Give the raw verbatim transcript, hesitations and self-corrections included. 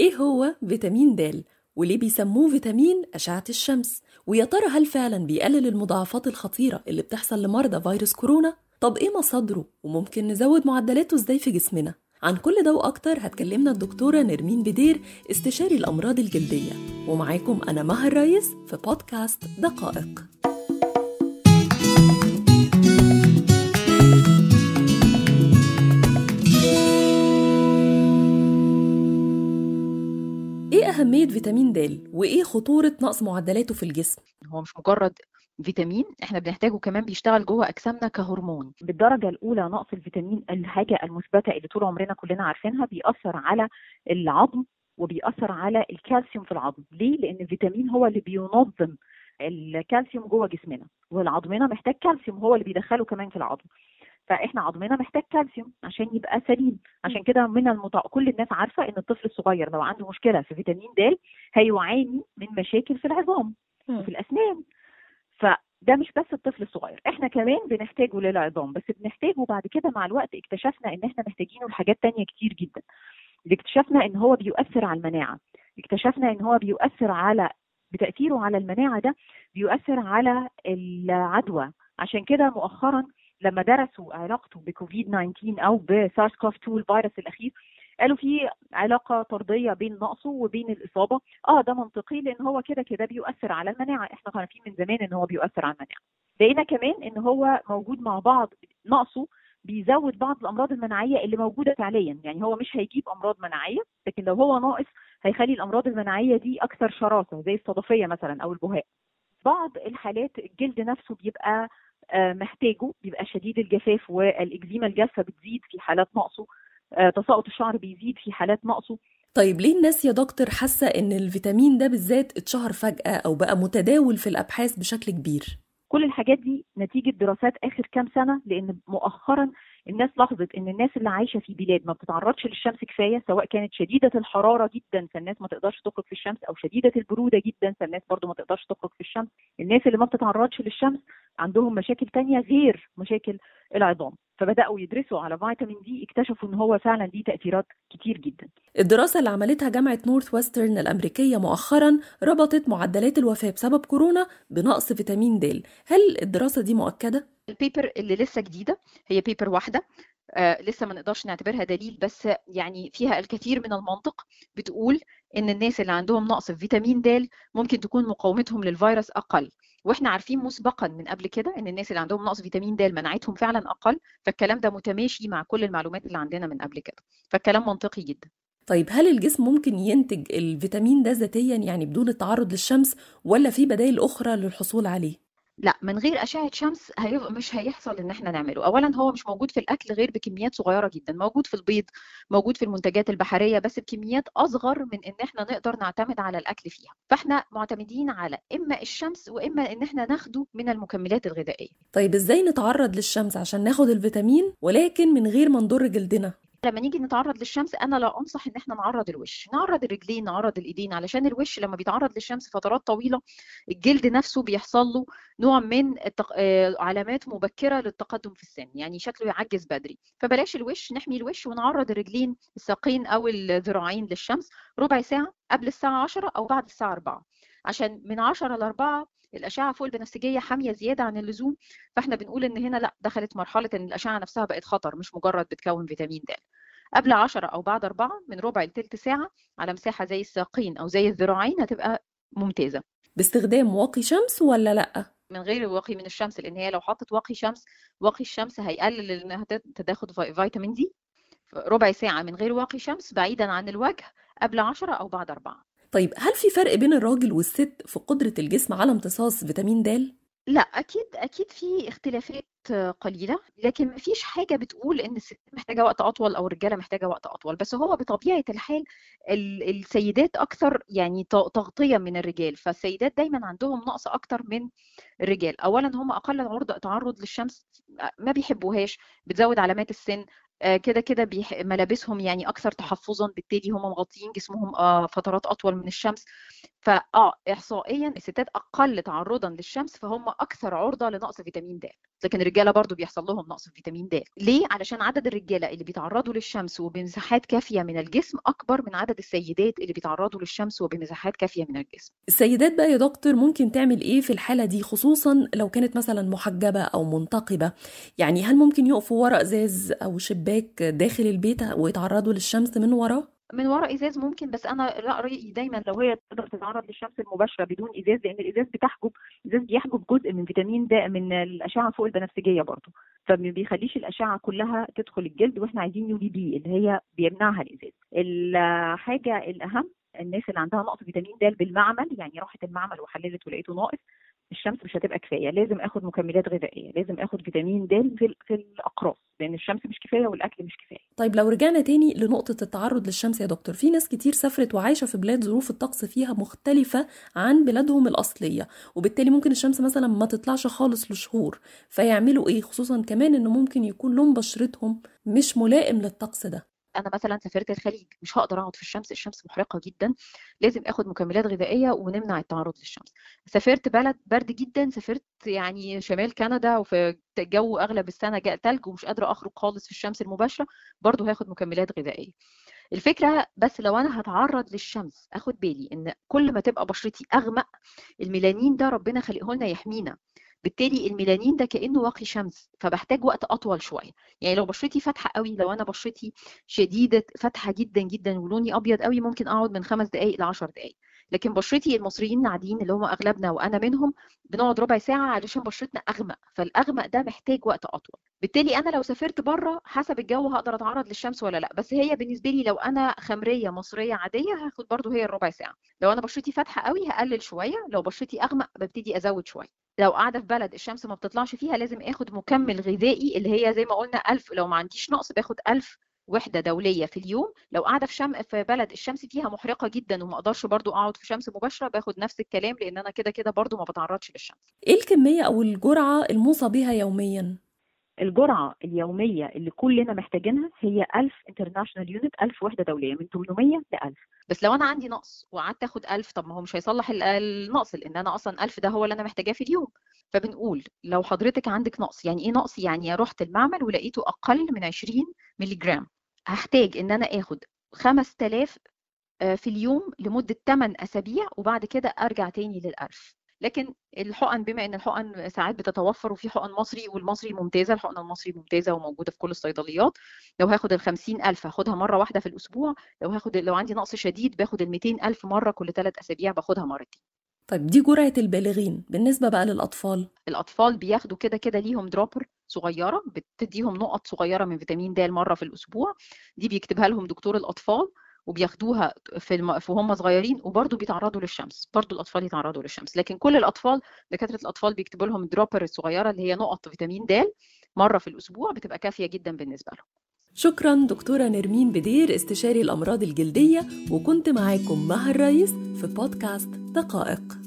إيه هو فيتامين د وليه بيسموه فيتامين أشعة الشمس؟ ويا ترى هل فعلا بيقلل المضاعفات الخطيرة اللي بتحصل لمرضى فيروس كورونا؟ طب إيه مصادره وممكن نزود معدلاته إزاي في جسمنا؟ عن كل ده وأكتر هتكلمنا الدكتورة نرمين بدير استشاري الأمراض الجلدية، ومعاكم أنا مها الريس في بودكاست دقائق. إيه أهمية فيتامين د وإيه خطورة نقص معدلاته في الجسم؟ هو مش مجرد فيتامين، احنا بنحتاجه كمان، بيشتغل جوه اجسامنا كهرمون. بالدرجه الاولى نقص الفيتامين، الحاجه المثبته اللي طول عمرنا كلنا عارفينها، بيأثر على العظم وبيأثر على الكالسيوم في العظم. ليه؟ لان الفيتامين هو اللي بينظم الكالسيوم جوه جسمنا، والعظمنا محتاج كالسيوم، هو اللي بيدخله كمان في العظم، فاحنا عظمنا محتاج كالسيوم عشان يبقى سليم. عشان كده من المتع... كل الناس عارفه ان الطفل الصغير لو عنده مشكله في فيتامين د هيعاني من مشاكل في العظام وفي الاسنان. فده مش بس الطفل الصغير، احنا كمان بنحتاجه للعظام، بس بنحتاجه بعد كده مع الوقت اكتشفنا ان احنا محتاجينه لحاجات تانية كتير جدا. اكتشفنا ان هو بيؤثر على المناعة، اكتشفنا ان هو بيؤثر على بتأثيره على المناعة ده بيؤثر على العدوى. عشان كده مؤخرا لما درسوا علاقته بكوفيد تسعتاشر او بسارس كوف اتنين الفيروس الاخير، قالوا في علاقة طردية بين نقصه وبين الإصابة. اه ده منطقي، لأن هو كده كده بيؤثر على المناعة، احنا عارفين من زمان ان هو بيؤثر على المناعة. لقينا كمان ان هو موجود مع بعض، نقصه بيزود بعض الأمراض المناعية اللي موجودة فعليا، يعني هو مش هيجيب أمراض مناعية، لكن لو هو ناقص هيخلي الأمراض المناعية دي أكثر شراسة، زي الصدفية مثلا أو البهاق. بعض الحالات الجلد نفسه بيبقى محتاجه، بيبقى شديد الجفاف والإكزيما الجافة بتزيد في حالات نقصه، تساقط الشعر بيزيد في حالات نقصه. طيب ليه الناس يا دكتور حاسة ان الفيتامين ده بالذات اتشهر فجأة او بقى متداول في الابحاث بشكل كبير؟ كل الحاجات دي نتيجة دراسات اخر كام سنة، لان مؤخرا الناس لاحظت ان الناس اللي عايشة في بلاد ما بتتعرضش للشمس كفاية، سواء كانت شديدة الحرارة جدا فالناس ما تقدرش تخرج في الشمس، او شديدة البرودة جدا فالناس برضو ما تقدرش تخرج في الشمس. الناس اللي ما بتتعرضش للشمس عندهم مشاكل تانية غير مشاكل العظام، فبدأوا يدرسوا على فيتامين دي، اكتشفوا ان هو فعلا ليه تأثيرات كتير جدا. الدراسة اللي عملتها جامعة نورث ويسترن الأمريكية مؤخرا ربطت معدلات الوفاة بسبب كورونا بنقص فيتامين د. هل الدراسة دي مؤكدة؟ البيبر اللي لسه جديدة، هي بيبر واحدة، آه لسه ما نقدرش نعتبرها دليل، بس يعني فيها الكثير من المنطق، بتقول ان الناس اللي عندهم نقص في فيتامين د ممكن تكون مقاومتهم للفيروس اقل. واحنا عارفين مسبقا من قبل كده ان الناس اللي عندهم نقص فيتامين د مناعتهم فعلا اقل، فالكلام ده متماشي مع كل المعلومات اللي عندنا من قبل كده، فالكلام منطقي جدا. طيب هل الجسم ممكن ينتج الفيتامين د ذاتيا، يعني بدون التعرض للشمس، ولا في بدائل اخرى للحصول عليه؟ لا، من غير أشعة شمس هيبقى مش هيحصل ان احنا نعمله. اولا هو مش موجود في الاكل غير بكميات صغيره جدا، موجود في البيض، موجود في المنتجات البحريه، بس بكميات اصغر من ان احنا نقدر نعتمد على الاكل فيها. فاحنا معتمدين على اما الشمس واما ان احنا ناخده من المكملات الغذائيه. طيب ازاي نتعرض للشمس عشان ناخد الفيتامين ولكن من غير ما نضر جلدنا؟ لما نيجي نتعرض للشمس انا لا انصح ان احنا نعرض الوش، نعرض الرجلين، نعرض الايدين، علشان الوش لما بيتعرض للشمس فترات طويله الجلد نفسه بيحصل له نوع من التق... علامات مبكره للتقدم في السن، يعني شكله يعجز بدري. فبلاش الوش، نحمي الوش ونعرض الرجلين، الساقين او الذراعين للشمس ربع ساعه قبل الساعه عشرة او بعد الساعه أربعة، عشان من عشرة ل أربعة الأشعة فوق البنفسجية حامية زيادة عن اللزوم. فإحنا بنقول إن هنا لأ، دخلت مرحلة إن الأشعة نفسها بقت خطر، مش مجرد بتكون فيتامين د. قبل عشرة أو بعد أربعة من ربع لتلت ساعة على مساحة زي الساقين أو زي الذراعين هتبقى ممتازة. باستخدام واقي شمس ولا لأ؟ من غير واقي من الشمس، لأن هي لو حطت واقي شمس، واقي الشمس هيقلل إنها تاخد فيتامين دي. ربع ساعة من غير واقي شمس بعيدا عن الوجه قبل عشرة أو بعد أربعة. طيب هل في فرق بين الراجل والست في قدرة الجسم على امتصاص فيتامين د؟ لا أكيد أكيد في اختلافات قليلة، لكن مفيش حاجة بتقول إن الست محتاجة وقت أطول أو الرجالة محتاجة وقت أطول، بس هو بطبيعة الحال السيدات أكثر يعني تغطية من الرجال، فالسيدات دايما عندهم نقص أكثر من الرجال. أولا هم أقل عرضة تعرض للشمس، ما بيحبوهاش، بتزود علامات السن، كده كده بيح... ملابسهم يعني اكثر تحفظا، بالتالي هم مغطيين جسمهم آه فترات اطول من الشمس. فاه احصائيا الستات اقل تعرضا للشمس، فهم اكثر عرضه لنقص فيتامين د، لكن الرجاله برضو بيحصل لهم نقص فيتامين د. ليه؟ علشان عدد الرجاله اللي بيتعرضوا للشمس وبمساحات كافيه من الجسم اكبر من عدد السيدات اللي بيتعرضوا للشمس وبمساحات كافيه من الجسم. السيدات بقى يا دكتور ممكن تعمل ايه في الحاله دي، خصوصا لو كانت مثلا محجبه او منتقبه؟ يعني هل ممكن يقفوا ورا ازاز او شباك داخل البيت ويتعرضوا للشمس من وراه؟ من وراء إزاز ممكن، بس أنا لا رأيي دايما لو هي تقدر تتعرض للشمس المباشرة بدون إزاز، لأن الإزاز بتحجب إزاز بيحجب جزء من فيتامين د من الأشعة فوق البنفسجية برضو، فما بيخليش الأشعة كلها تدخل الجلد، وإحنا عايزين يو في بي اللي هي بيمنعها الإزاز. الحاجة الأهم، الناس اللي عندها نقص فيتامين د بالمعمل، يعني راحت المعمل وحللت ولقيته ناقص، الشمس مش هتبقى كفايه، لازم اخد مكملات غذائيه، لازم اخد فيتامين د في في الاقراص، لان الشمس مش كفايه والاكل مش كفايه. طيب لو رجعنا تاني لنقطه التعرض للشمس يا دكتور، في ناس كتير سافرت وعايشه في بلاد ظروف الطقس فيها مختلفه عن بلادهم الاصليه، وبالتالي ممكن الشمس مثلا ما تطلعش خالص لشهور، فيعملوا ايه؟ خصوصا كمان انه ممكن يكون لون بشرتهم مش ملائم للطقس ده. انا مثلا سافرت الخليج، مش هقدر اقعد في الشمس، الشمس محرقه جدا، لازم اخد مكملات غذائيه ونمنع التعرض للشمس. سافرت بلد برد جدا، سافرت يعني شمال كندا وفي الجو اغلب السنه جاء تلج ومش قادره اخرج خالص في الشمس المباشره، برضو هاخد مكملات غذائيه. الفكره بس لو انا هتعرض للشمس اخد بالي ان كل ما تبقى بشرتي اغمق، الميلانين ده ربنا خلقه لنا يحمينا، بالتالي الميلانين ده كأنه واقي شمس، فبحتاج وقت أطول شوية. يعني لو بشرتي فاتحة قوي، لو أنا بشرتي شديدة فاتحة جدا جدا ولوني أبيض قوي، ممكن أقعد من خمس دقايق لعشر دقايق. لكن بشرتي المصريين العاديين اللي هم أغلبنا وأنا منهم، بنقعد ربع ساعة علشان بشرتنا أغمق، فالأغمق ده محتاج وقت أطول. بالتالي أنا لو سافرت بره حسب الجو هقدر أتعرض للشمس ولا لأ، بس هي بالنسبة لي لو أنا خمرية مصرية عادية هاخد برضو هي الربع ساعة. لو أنا بشرتي فاتحة قوي هقلل شوية، لو بشرتي أغمق ببتدي أزود شوية. لو قاعده في بلد الشمس ما بتطلعش فيها، لازم اخد مكمل غذائي اللي هي زي ما قلنا ألف، لو ما عنديش نقص باخد ألف وحده دوليه في اليوم. لو قاعده في شم في بلد الشمس فيها محرقه جدا وما اقدرش برضو اقعد في شمس مباشره، باخد نفس الكلام، لان انا كده كده برضو ما بتعرضش للشمس. ايه الكميه او الجرعه الموصى بها يوميا؟ الجرعه اليوميه اللي كلنا محتاجينها هي ألف انترناشونال يونت، ألف وحده دوليه، من ثمانمية ل ألف. بس لو انا عندي نقص وقعدت اخد ألف، طب ما هو مش هيصلح النقص، لان انا اصلا ألف ده هو اللي انا محتاجاه في اليوم. فبنقول لو حضرتك عندك نقص، يعني ايه نقص؟ يعني رحت المعمل ولقيته اقل من عشرين مللي جرام، هحتاج ان انا اخد خمسة آلاف في اليوم لمده ثمانية اسابيع، وبعد كده ارجع تاني للألف. لكن الحقن، بما ان الحقن ساعات بتتوفر، وفي حقن مصري، والمصري ممتازه، الحقن المصري ممتازه وموجوده في كل الصيدليات. لو هاخد ال خمسين ألف هاخدها مره واحده في الاسبوع، لو هاخد لو عندي نقص شديد باخد ال مئتين ألف مره كل ثلاث اسابيع، باخدها مرتين. طيب دي جرعه البالغين، بالنسبه بقى للاطفال، الاطفال بياخدوا كده كده ليهم دروبر صغيره بتديهم نقط صغيره من فيتامين د مره في الاسبوع، دي بيكتبها لهم دكتور الاطفال وبياخدوها في الم... وهم صغيرين، وبرضو بيتعرضوا للشمس، برضو الأطفال يتعرضوا للشمس. لكن كل الأطفال دكاترة الأطفال بيكتبوا لهم الدروبر الصغيرة اللي هي نقط فيتامين د مرة في الأسبوع، بتبقى كافية جدا بالنسبة لهم. شكرا دكتورة نرمين بدير، استشاري الأمراض الجلدية، وكنت معاكم مها الريس في بودكاست دقائق.